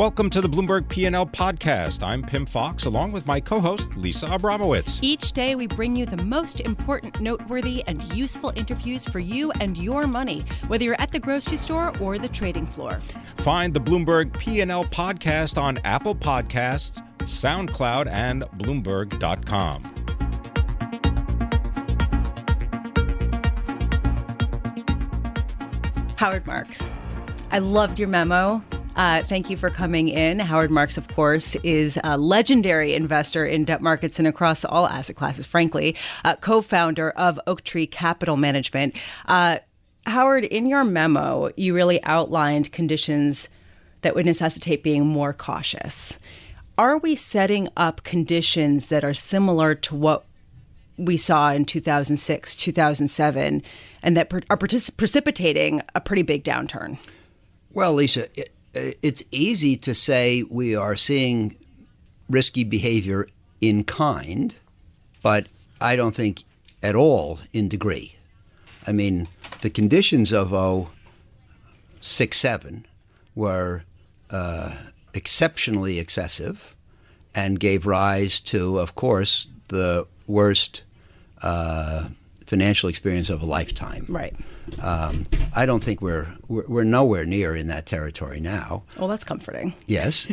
Welcome to the Bloomberg P&L Podcast. I'm Pim Fox, along with my co-host, Lisa Abramowitz. Each day, we bring you the most important, noteworthy, and useful interviews for you and your money, whether you're at the grocery store or the trading floor. Find the Bloomberg P&L Podcast on Apple Podcasts, SoundCloud, and Bloomberg.com. Howard Marks, I loved your memo. Thank you for coming in. Howard Marks, of course, is a legendary investor in debt markets and across all asset classes, frankly, co-founder of Oaktree Capital Management. Howard, in your memo, you really outlined conditions that would necessitate being more cautious. Are we setting up conditions that are similar to what we saw in 2006, 2007, and that are precipitating a pretty big downturn? Well, Lisa, it's easy to say we are seeing risky behavior in kind, but I don't think at all in degree. I mean, the conditions of 2006-07 were exceptionally excessive and gave rise to, of course, the worst financial experience of a lifetime. Right. I don't think we're nowhere near in that territory now. Well, that's comforting. Yes.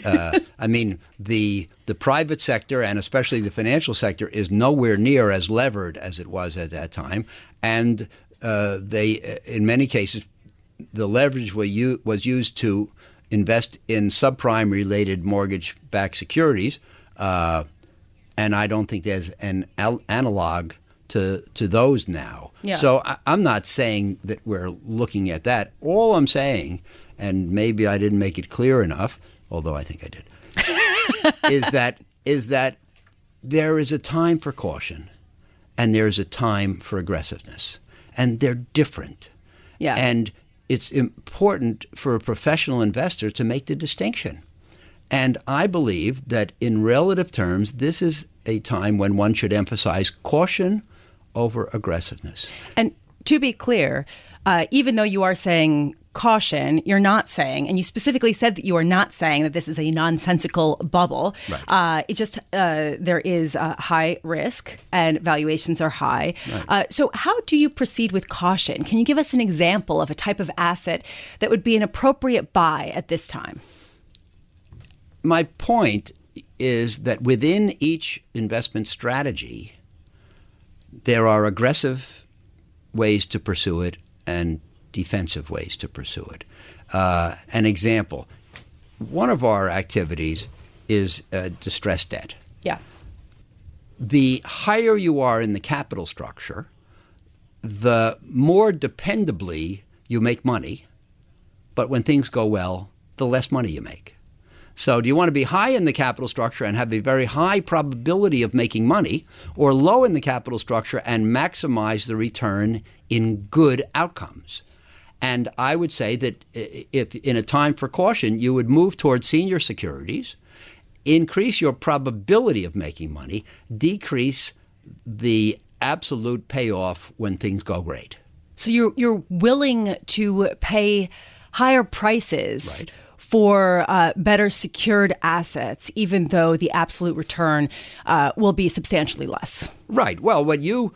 I mean, the private sector and especially the financial sector is nowhere near as levered as it was at that time, and they, in many cases, the leverage was used to invest in subprime-related mortgage-backed securities, and I don't think there's an analog to those now. Yeah. So I'm not saying that we're looking at that. All I'm saying, and maybe I didn't make it clear enough, although I think I did, is that there is a time for caution and there is a time for aggressiveness, and they're different. Yeah. And it's important for a professional investor to make the distinction. And I believe that in relative terms, this is a time when one should emphasize caution over aggressiveness. And to be clear, even though you are saying caution, you're not saying, and you specifically said that you are not saying that this is a nonsensical bubble. Right. There is a high risk and valuations are high. Right. So how do you proceed with caution? Can you give us an example of a type of asset that would be an appropriate buy at this time? My point is that within each investment strategy, there are aggressive ways to pursue it and defensive ways to pursue it. An example, one of our activities is distressed debt. Yeah. The higher you are in the capital structure, the more dependably you make money, but when things go well, the less money you make. So do you want to be high in the capital structure and have a very high probability of making money, or low in the capital structure and maximize the return in good outcomes? And I would say that if in a time for caution, you would move towards senior securities, increase your probability of making money, decrease the absolute payoff when things go great. So you're willing to pay higher prices. Right. For better secured assets, even though the absolute return will be substantially less. Right. Well, what you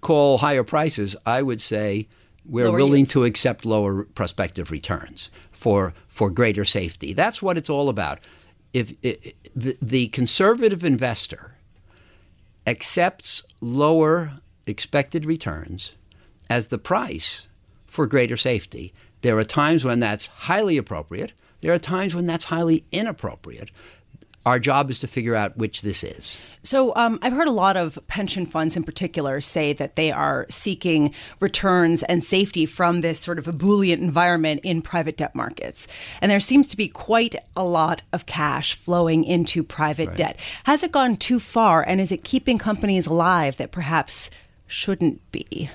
call higher prices, I would say we're lower willing to accept lower prospective returns for greater safety. That's what it's all about. If the conservative investor accepts lower expected returns as the price for greater safety. There are times when that's highly appropriate. There are times when that's highly inappropriate. Our job is to figure out which this is. So I've heard a lot of pension funds in particular say that they are seeking returns and safety from this sort of ebullient environment in private debt markets. And there seems to be quite a lot of cash flowing into private right. debt. Has it gone too far? And is it keeping companies alive that perhaps shouldn't be?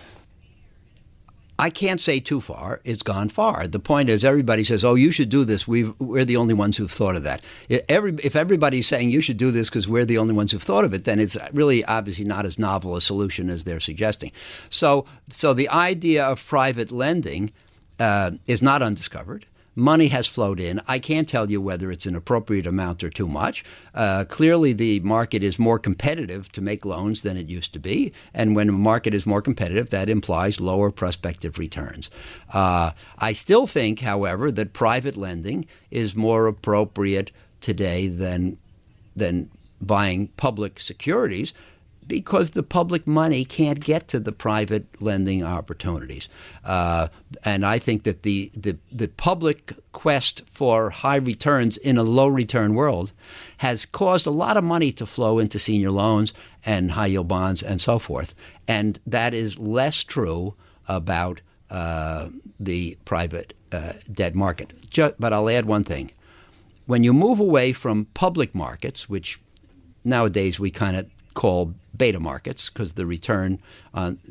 I can't say too far. It's gone far. The point is everybody says, oh, you should do this. We're the only ones who've thought of that. If everybody's saying you should do this because we're the only ones who've thought of it, then it's really obviously not as novel a solution as they're suggesting. So the idea of private lending is not undiscovered. Money has flowed in. I can't tell you whether it's an appropriate amount or too much. Clearly, the market is more competitive to make loans than it used to be. And when the market is more competitive, that implies lower prospective returns. I still think, however, that private lending is more appropriate today than buying public securities, because the public money can't get to the private lending opportunities. And I think that the public quest for high returns in a low return world has caused a lot of money to flow into senior loans and high yield bonds and so forth. And that is less true about the private debt market. But I'll add one thing. When you move away from public markets, which nowadays we kind of call beta markets, because the return,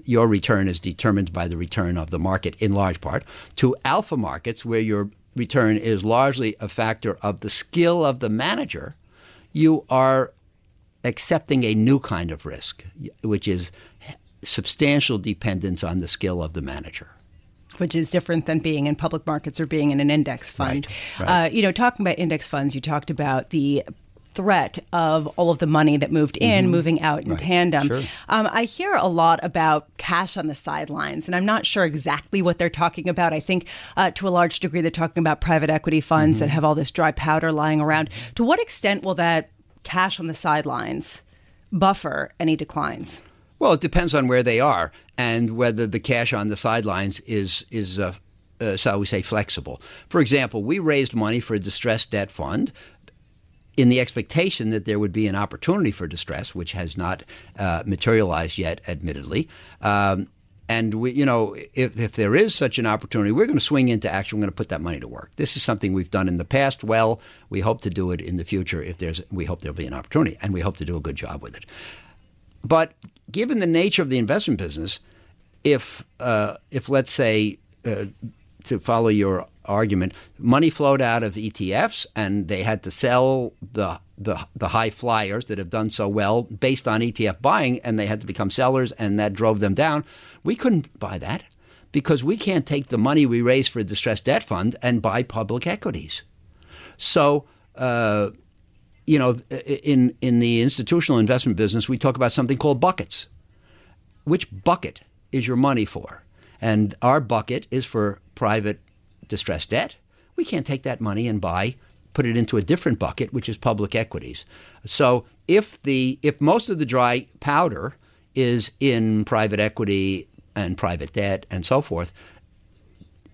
your return is determined by the return of the market in large part, to alpha markets, where your return is largely a factor of the skill of the manager, you are accepting a new kind of risk, which is substantial dependence on the skill of the manager. Which is different than being in public markets or being in an index fund. Right. You know, talking about index funds, you talked about the threat of all of the money that moved in, moving out in tandem. Sure. I hear a lot about cash on the sidelines, and I'm not sure exactly what they're talking about. I think to a large degree, they're talking about private equity funds that have all this dry powder lying around. To what extent will that cash on the sidelines buffer any declines? Well, it depends on where they are and whether the cash on the sidelines is shall we say, flexible. For example, we raised money for a distressed debt fund in the expectation that there would be an opportunity for distress, which has not materialized yet, admittedly. And we, you know, if there is such an opportunity, we're going to swing into action. We're going to put that money to work. This is something we've done in the past. Well, we hope to do it in the future. We hope there'll be an opportunity, and we hope to do a good job with it. But given the nature of the investment business, if let's say, to follow your argument, money flowed out of ETFs and they had to sell the high flyers that have done so well based on ETF buying, and they had to become sellers, and that drove them down. We couldn't buy that because we can't take the money we raised for a distressed debt fund and buy public equities. So, you know, in the institutional investment business, we talk about something called buckets. Which bucket is your money for? And our bucket is for private distressed debt. We can't take that money and put it into a different bucket, which is public equities. So if most of the dry powder is in private equity and private debt and so forth,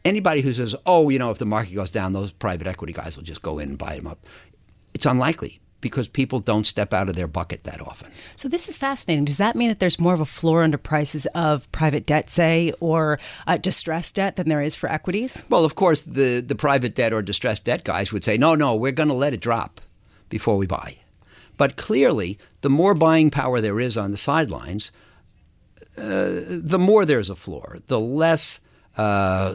anybody who says, oh, you know, if the market goes down, those private equity guys will just go in and buy them up, it's unlikely, because people don't step out of their bucket that often. So this is fascinating. Does that mean that there's more of a floor under prices of private debt, say, or distressed debt than there is for equities? Well, of course, the private debt or distressed debt guys would say, no, we're going to let it drop before we buy. But clearly, the more buying power there is on the sidelines, the more there's a floor, the less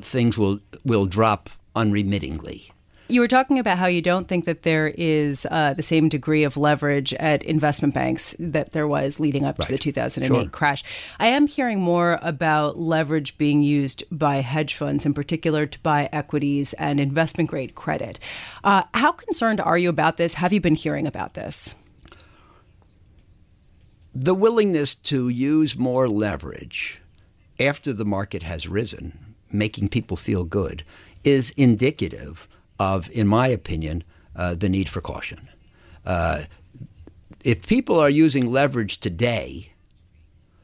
things will drop unremittingly. You were talking about how you don't think that there is the same degree of leverage at investment banks that there was leading up to the 2008 crash. I am hearing more about leverage being used by hedge funds, in particular to buy equities and investment-grade credit. How concerned are you about this? Have you been hearing about this? The willingness to use more leverage after the market has risen, making people feel good, is indicative of, in my opinion, the need for caution. If people are using leverage today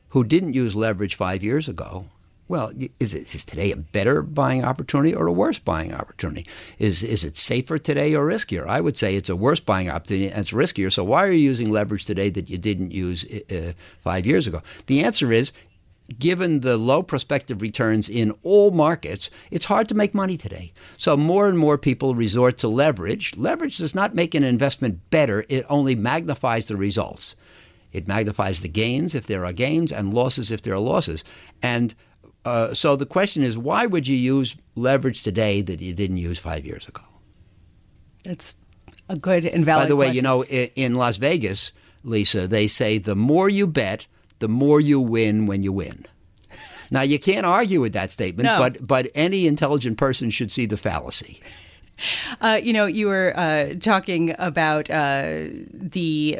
who didn't use leverage 5 years ago, well, is today a better buying opportunity or a worse buying opportunity? Is it safer today or riskier? I would say it's a worse buying opportunity and it's riskier. So why are you using leverage today that you didn't use 5 years ago? The answer is, given the low prospective returns in all markets, it's hard to make money today. So more and more people resort to leverage. Leverage does not make an investment better. It only magnifies the results. It magnifies the gains if there are gains and losses if there are losses. And so the question is, why would you use leverage today that you didn't use 5 years ago? That's a good and valid question. By the way, you know, in Las Vegas, Lisa, they say the more you bet, the more you win when you win. Now, you can't argue with that statement, but any intelligent person should see the fallacy. You were talking about the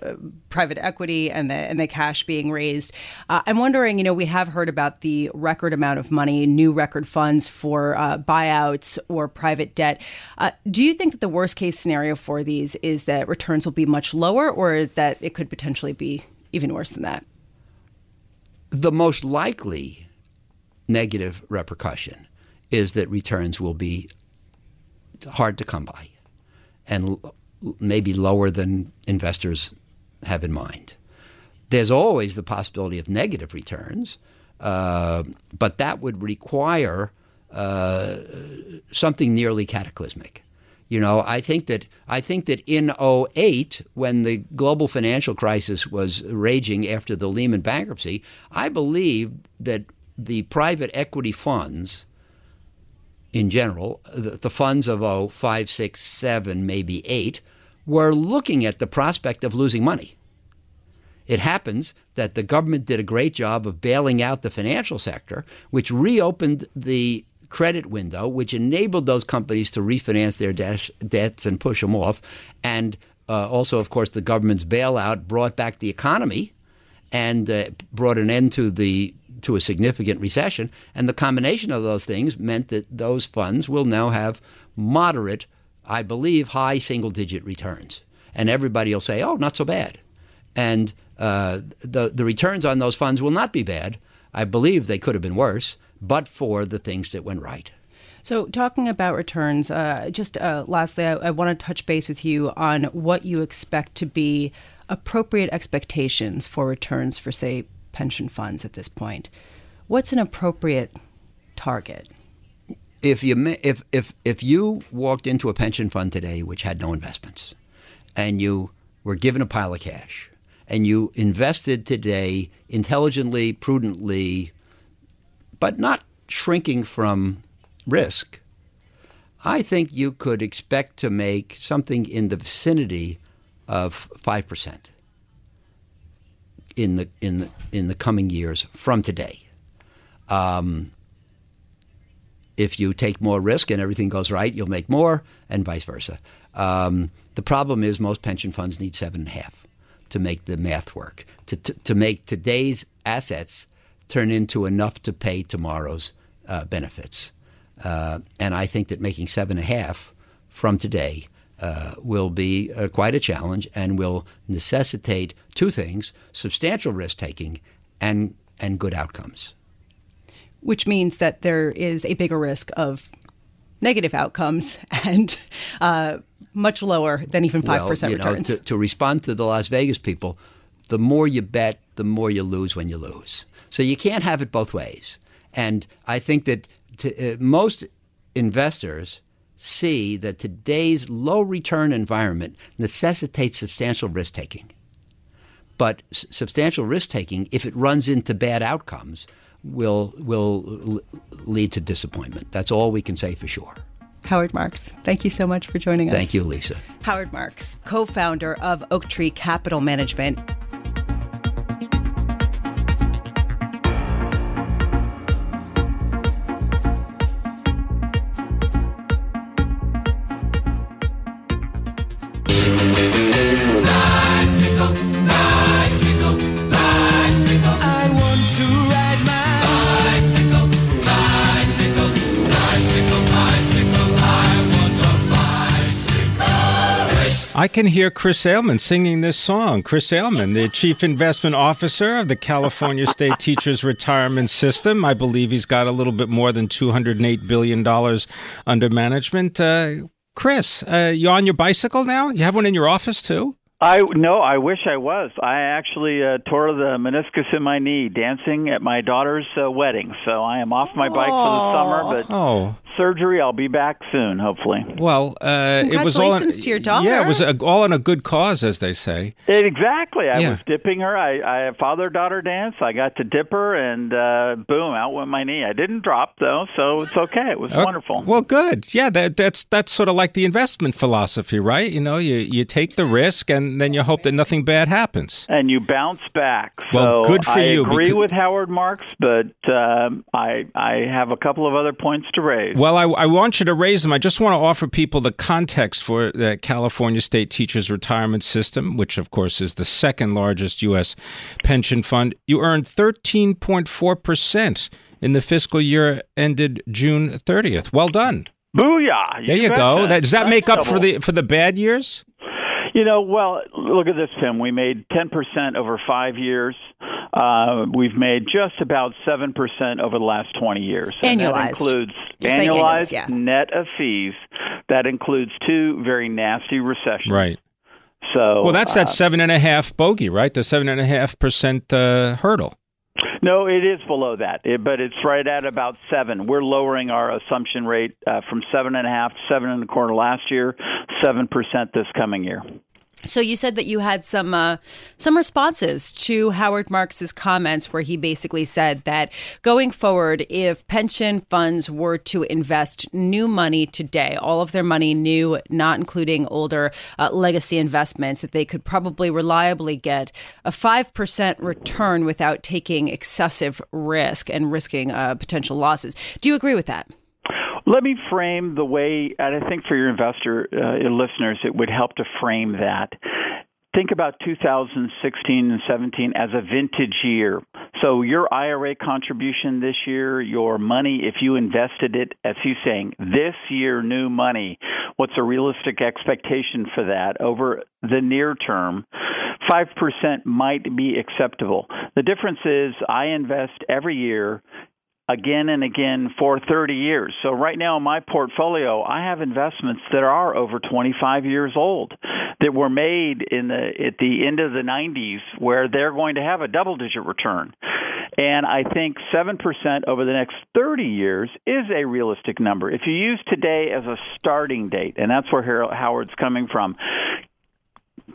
private equity and the cash being raised. I'm wondering, we have heard about the record amount of money, new record funds for buyouts or private debt. Do you think that the worst case scenario for these is that returns will be much lower, or that it could potentially be even worse than that? The most likely negative repercussion is that returns will be hard to come by and maybe lower than investors have in mind. There's always the possibility of negative returns, but that would require something nearly cataclysmic. I think that in 2008, when the global financial crisis was raging after the Lehman bankruptcy, I believed that the private equity funds in general, the funds of 2005, 6, 7, maybe 8, were looking at the prospect of losing money. It happens that the government did a great job of bailing out the financial sector, which reopened the credit window, which enabled those companies to refinance their debts and push them off. And also, of course, the government's bailout brought back the economy and brought an end to a significant recession. And the combination of those things meant that those funds will now have moderate, I believe, high single-digit returns. And everybody will say, oh, not so bad. And the returns on those funds will not be bad. I believe they could have been worse, but for the things that went right. So talking about returns, lastly, I want to touch base with you on what you expect to be appropriate expectations for returns for, say, pension funds at this point. What's an appropriate target? If you walked into a pension fund today which had no investments, and you were given a pile of cash, and you invested today intelligently, prudently, but not shrinking from risk, I think you could expect to make something in the vicinity of 5%. In the coming years from today, if you take more risk and everything goes right, you'll make more, and vice versa. The problem is most pension funds need 7.5 to make the math work, to make today's assets turn into enough to pay tomorrow's benefits. And I think that making 7.5 from today will be quite a challenge and will necessitate two things: substantial risk-taking and good outcomes. Which means that there is a bigger risk of negative outcomes and much lower than even 5% returns. To respond to the Las Vegas people, the more you bet, the more you lose when you lose. So you can't have it both ways. And I think that most investors see that today's low return environment necessitates substantial risk-taking. But substantial risk-taking, if it runs into bad outcomes, will lead to disappointment. That's all we can say for sure. Howard Marks, thank you so much for joining us. Thank you, Lisa. Howard Marks, co-founder of Oaktree Capital Management. I can hear Chris Ailman singing this song. Chris Ailman, the Chief Investment Officer of the California State Teachers Retirement System. I believe he's got a little bit more than $208 billion under management. Chris, you on your bicycle now? You have one in your office, too? No, I wish I was. I actually tore the meniscus in my knee dancing at my daughter's wedding. So I am off my bike for the summer, but surgery, I'll be back soon, hopefully. Well, congratulations to your daughter. Yeah, it was all in a good cause, as they say. Exactly. I was dipping her. I father-daughter dance. I got to dip her, and boom, out went my knee. I didn't drop, though, so it's okay. It was wonderful. Well, good. Yeah, that's sort of like the investment philosophy, right? You take the risk, and then you hope that nothing bad happens. And you bounce back. Well, so good for you. I agree with Howard Marks, but I have a couple of other points to raise. Well, I want you to raise them. I just want to offer people the context for the California State Teachers Retirement System, which, of course, is the second largest U.S. pension fund. You earned 13.4% in the fiscal year ended June 30th. Well done. Booyah. There you go. Does that make up for the bad years? You know, well, look at this, Tim. We made 10% over 5 years. We've made just about 7% over the last 20 years. Annualized. And that includes annualized net of fees. That includes two very nasty recessions. Right. So, well, that's that 7.5 bogey, right? The 7.5% hurdle. No, it is below that, but it's right at about 7. We're lowering our assumption rate from 7.5 to 7.25 last year, 7% this coming year. So you said that you had some responses to Howard Marks' comments where he basically said that going forward, if pension funds were to invest new money today, all of their money new, not including older legacy investments, that they could probably reliably get a 5% return without taking excessive risk and risking potential losses. Do you agree with that? Let me frame the way, and I think for your investor your listeners, it would help to frame that. Think about 2016 and 17 as a vintage year. So your IRA contribution this year, your money, if you invested it, as he's saying, this year, new money, what's a realistic expectation for that over the near term? 5% might be acceptable. The difference is I invest every year again and again for 30 years. So right now in my portfolio, I have investments that are over 25 years old that were made at the end of the 90s where they're going to have a double-digit return. And I think 7% over the next 30 years is a realistic number. If you use today as a starting date, and that's where Howard's coming from,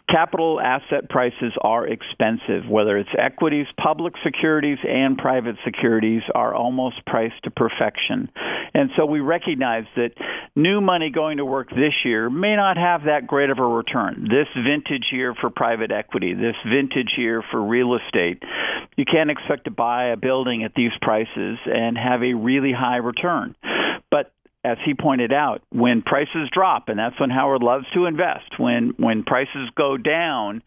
capital asset prices are expensive, whether it's equities, public securities, and private securities are almost priced to perfection. And so we recognize that new money going to work this year may not have that great of a return. This vintage year for private equity, this vintage year for real estate, you can't expect to buy a building at these prices and have a really high return. But as he pointed out, when prices drop, and that's when Howard loves to invest, when prices go down,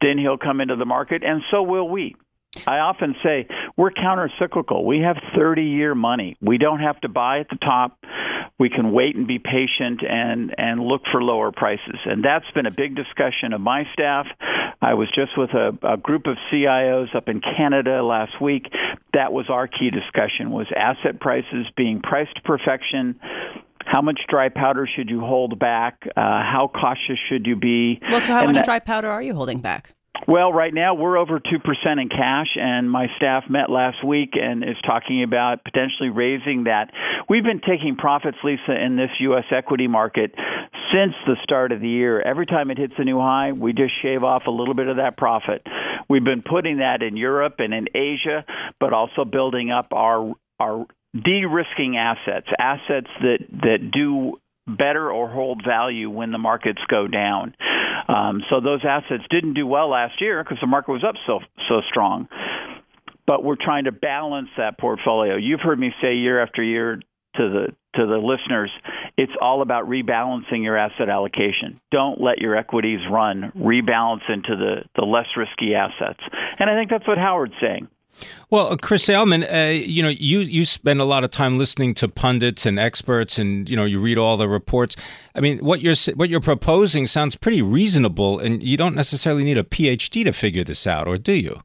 then he'll come into the market, and so will we. I often say we're countercyclical. We have 30-year money. We don't have to buy at the top. We can wait and be patient and look for lower prices. And that's been a big discussion of my staff. I was just with a group of CIOs up in Canada last week. That was our key discussion, was asset prices being priced to perfection. How much dry powder should you hold back? How cautious should you be? Well, so how much dry powder are you holding back? Well, right now we're over 2% in cash, and my staff met last week and is talking about potentially raising that. We've been taking profits, Lisa, in this U.S. equity market since the start of the year. Every time it hits a new high, we just shave off a little bit of that profit. We've been putting that in Europe and in Asia, but also building up our de-risking assets that do better or hold value when the markets go down. So those assets didn't do well last year because the market was up so strong. But we're trying to balance that portfolio. You've heard me say year after year to the listeners, it's all about rebalancing your asset allocation. Don't let your equities run. Rebalance into the less risky assets. And I think that's what Howard's saying. Well, Chris Ailman, you know, you spend a lot of time listening to pundits and experts, and you know, you read all the reports. I mean, what you're proposing sounds pretty reasonable, and you don't necessarily need a PhD to figure this out, or do you?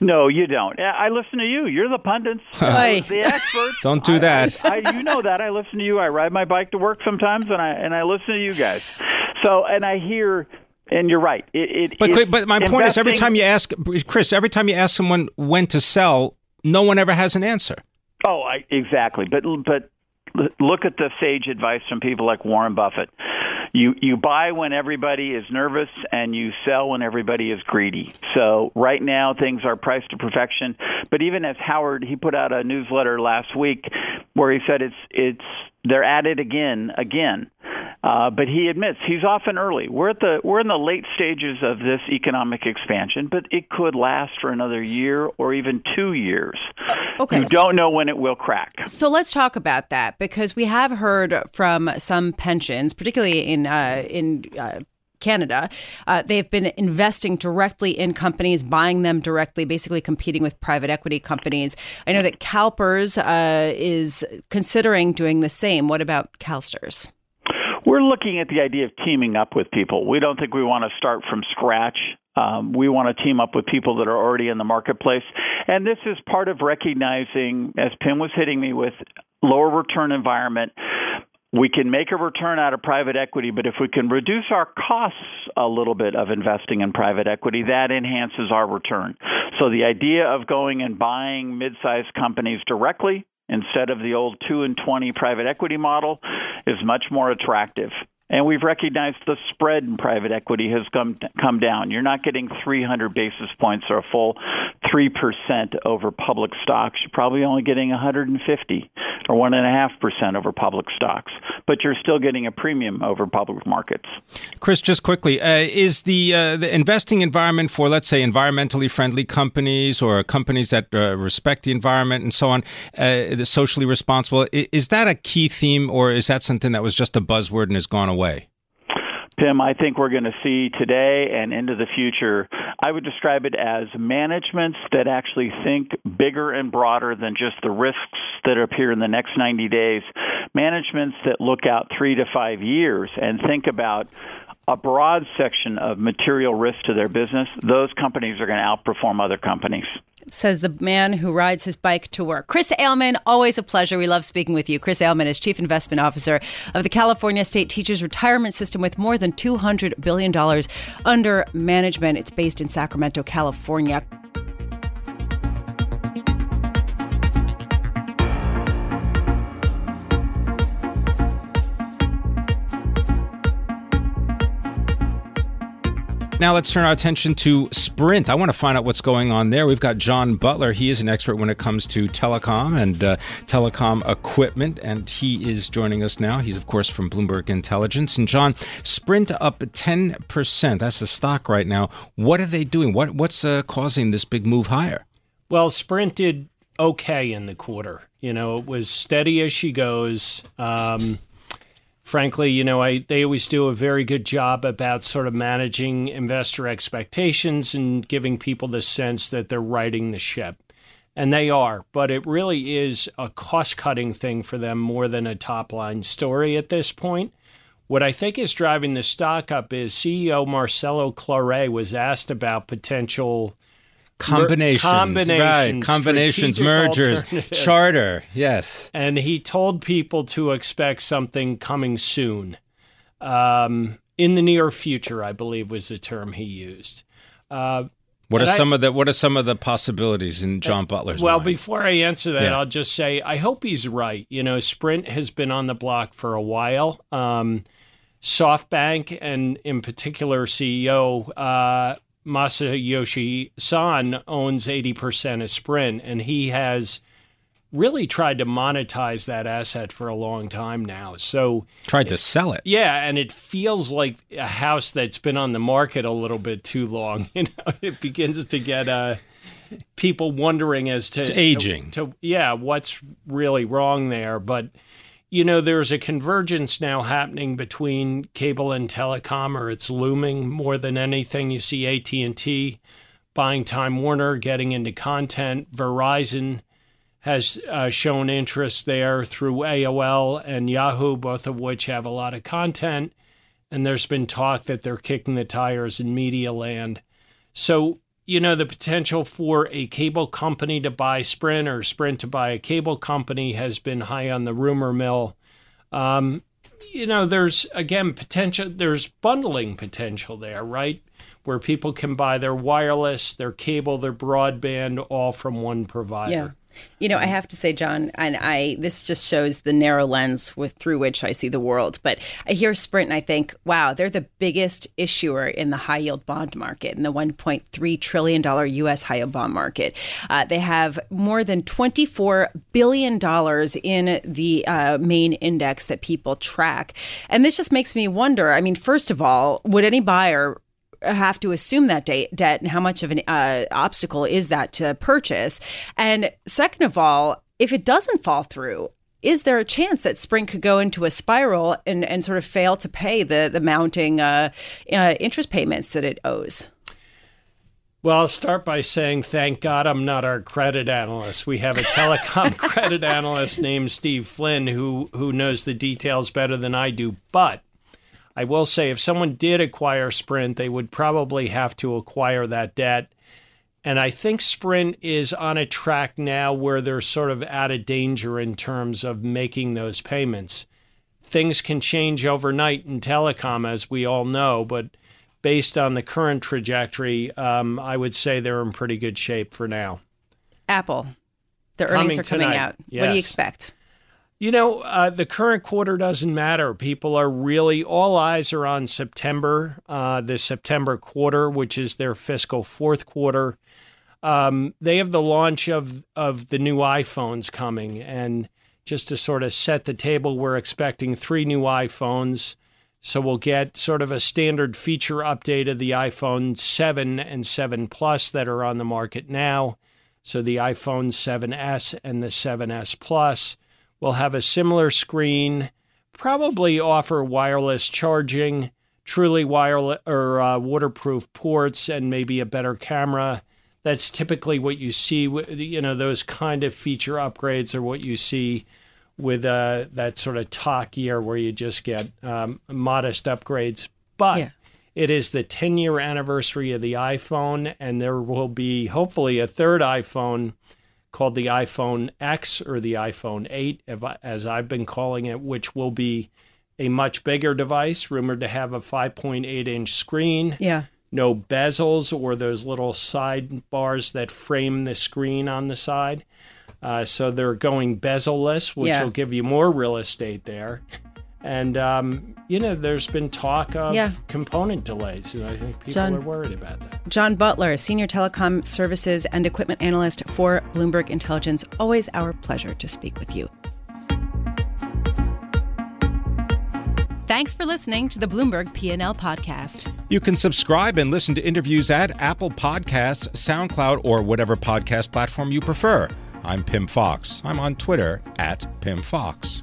No, you don't. I listen to you. You're the pundits. The experts. Don't do that. You know that. I listen to you. I ride my bike to work sometimes, and I listen to you guys. So, and I hear. And you're right. But my point is, every time you ask someone when to sell, no one ever has an answer. Oh, exactly. But look at the sage advice from people like Warren Buffett. You buy when everybody is nervous, and you sell when everybody is greedy. So right now, things are priced to perfection. But even as Howard, he put out a newsletter last week where he said they're at it again. But he admits he's often early. We're in the late stages of this economic expansion, but it could last for another year or even 2 years. Okay. You don't know when it will crack. So let's talk about that, because we have heard from some pensions, particularly in Canada, they've been investing directly in companies, buying them directly, basically competing with private equity companies. I know that CalPERS is considering doing the same. What about CalSTRS? We're looking at the idea of teaming up with people. We don't think we want to start from scratch. We want to team up with people that are already in the marketplace. And this is part of recognizing, as Pim was hitting me with, lower return environment. We can make a return out of private equity, but if we can reduce our costs a little bit of investing in private equity, that enhances our return. So the idea of going and buying mid-sized companies directly instead of the old 2 and 20 private equity model is much more attractive. And we've recognized the spread in private equity has come down. You're not getting 300 basis points or a full 3% over public stocks. You're probably only getting 150 or 1.5% over public stocks, but you're still getting a premium over public markets. Chris, just quickly, is the investing environment for, let's say, environmentally friendly companies or companies that respect the environment and so on, socially responsible, is that a key theme, or is that something that was just a buzzword and has gone away? Pim, I think we're going to see today and into the future, I would describe it as managements that actually think bigger and broader than just the risks that appear in the next 90 days, managements that look out 3 to 5 years and think about a broad section of material risk to their business. Those companies are going to outperform other companies. Says the man who rides his bike to work. Chris Ailman, always a pleasure. We love speaking with you. Chris Ailman is Chief Investment Officer of the California State Teachers Retirement System with more than $200 billion under management. It's based in Sacramento, California. Now let's turn our attention to Sprint. I want to find out what's going on there. We've got John Butler. He is an expert when it comes to telecom and telecom equipment, and he is joining us now. He's, of course, from Bloomberg Intelligence. And John, Sprint up 10%. That's the stock right now. What are they doing? What's causing this big move higher? Well, Sprint did okay in the quarter. You know, it was steady as she goes. Frankly, you know, they always do a very good job about sort of managing investor expectations and giving people the sense that they're righting the ship. And they are, but it really is a cost-cutting thing for them more than a top-line story at this point. What I think is driving the stock up is CEO Marcelo Claret was asked about potential combinations, mergers, charter, yes. And he told people to expect something coming soon. In the near future, I believe was the term he used. What are some of the possibilities in John Butler's mind? Before I answer that, yeah. I'll just say I hope he's right. You know, Sprint has been on the block for a while. SoftBank, and in particular CEO Masayoshi owns 80% of Sprint, and he has really tried to monetize that asset for a long time now. So tried to sell it. Yeah, and it feels like a house that's been on the market a little bit too long. You know, it begins to get people wondering as to... It's aging. What's really wrong there. But, you know, there's a convergence now happening between cable and telecom, or it's looming more than anything. You see AT&T buying Time Warner, getting into content. Verizon has shown interest there through AOL and Yahoo, both of which have a lot of content. And there's been talk that they're kicking the tires in media land. So, you know, the potential for a cable company to buy Sprint or Sprint to buy a cable company has been high on the rumor mill. You know, there's, again, potential. There's bundling potential there, right, where people can buy their wireless, their cable, their broadband, all from one provider. Yeah. You know, I have to say, John, and I, this just shows the narrow lens with through which I see the world. But I hear Sprint and I think, wow, they're the biggest issuer in the high yield bond market, in the $1.3 trillion U.S. high yield bond market. They have more than $24 billion in the main index that people track. And this just makes me wonder, I mean, first of all, would any buyer have to assume that debt and how much of an obstacle is that to purchase? And second of all, if it doesn't fall through, is there a chance that Sprint could go into a spiral and sort of fail to pay the mounting interest payments that it owes? Well, I'll start by saying, thank God I'm not our credit analyst. We have a telecom credit analyst named Steve Flynn who knows the details better than I do. But I will say if someone did acquire Sprint, they would probably have to acquire that debt. And I think Sprint is on a track now where they're sort of out of danger in terms of making those payments. Things can change overnight in telecom, as we all know, but based on the current trajectory, I would say they're in pretty good shape for now. Apple, the earnings are coming out. Yes. What do you expect? You know, the current quarter doesn't matter. People are really, all eyes are on September, the September quarter, which is their fiscal fourth quarter. They have the launch of the new iPhones coming. And just to sort of set the table, we're expecting 3 new iPhones. So we'll get sort of a standard feature update of the iPhone 7 and 7 Plus that are on the market now. So the iPhone 7S and the 7S Plus. We'll have a similar screen, probably offer wireless charging, truly wireless or waterproof ports, and maybe a better camera. That's typically what you see. You know, those kind of feature upgrades are what you see with that sort of talk year where you just get modest upgrades. But it is the 10-year anniversary of the iPhone, and there will be hopefully a third iPhone called the iPhone X or the iPhone 8, as I've been calling it, which will be a much bigger device, rumored to have a 5.8-inch screen, no bezels or those little sidebars that frame the screen on the side. So they're going bezel-less, which will give you more real estate there. And, you know, there's been talk of component delays, and I think people are worried about that. John Butler, Senior Telecom Services and Equipment Analyst for Bloomberg Intelligence. Always our pleasure to speak with you. Thanks for listening to the Bloomberg P&L Podcast. You can subscribe and listen to interviews at Apple Podcasts, SoundCloud, or whatever podcast platform you prefer. I'm Pim Fox. I'm on Twitter @PimFox.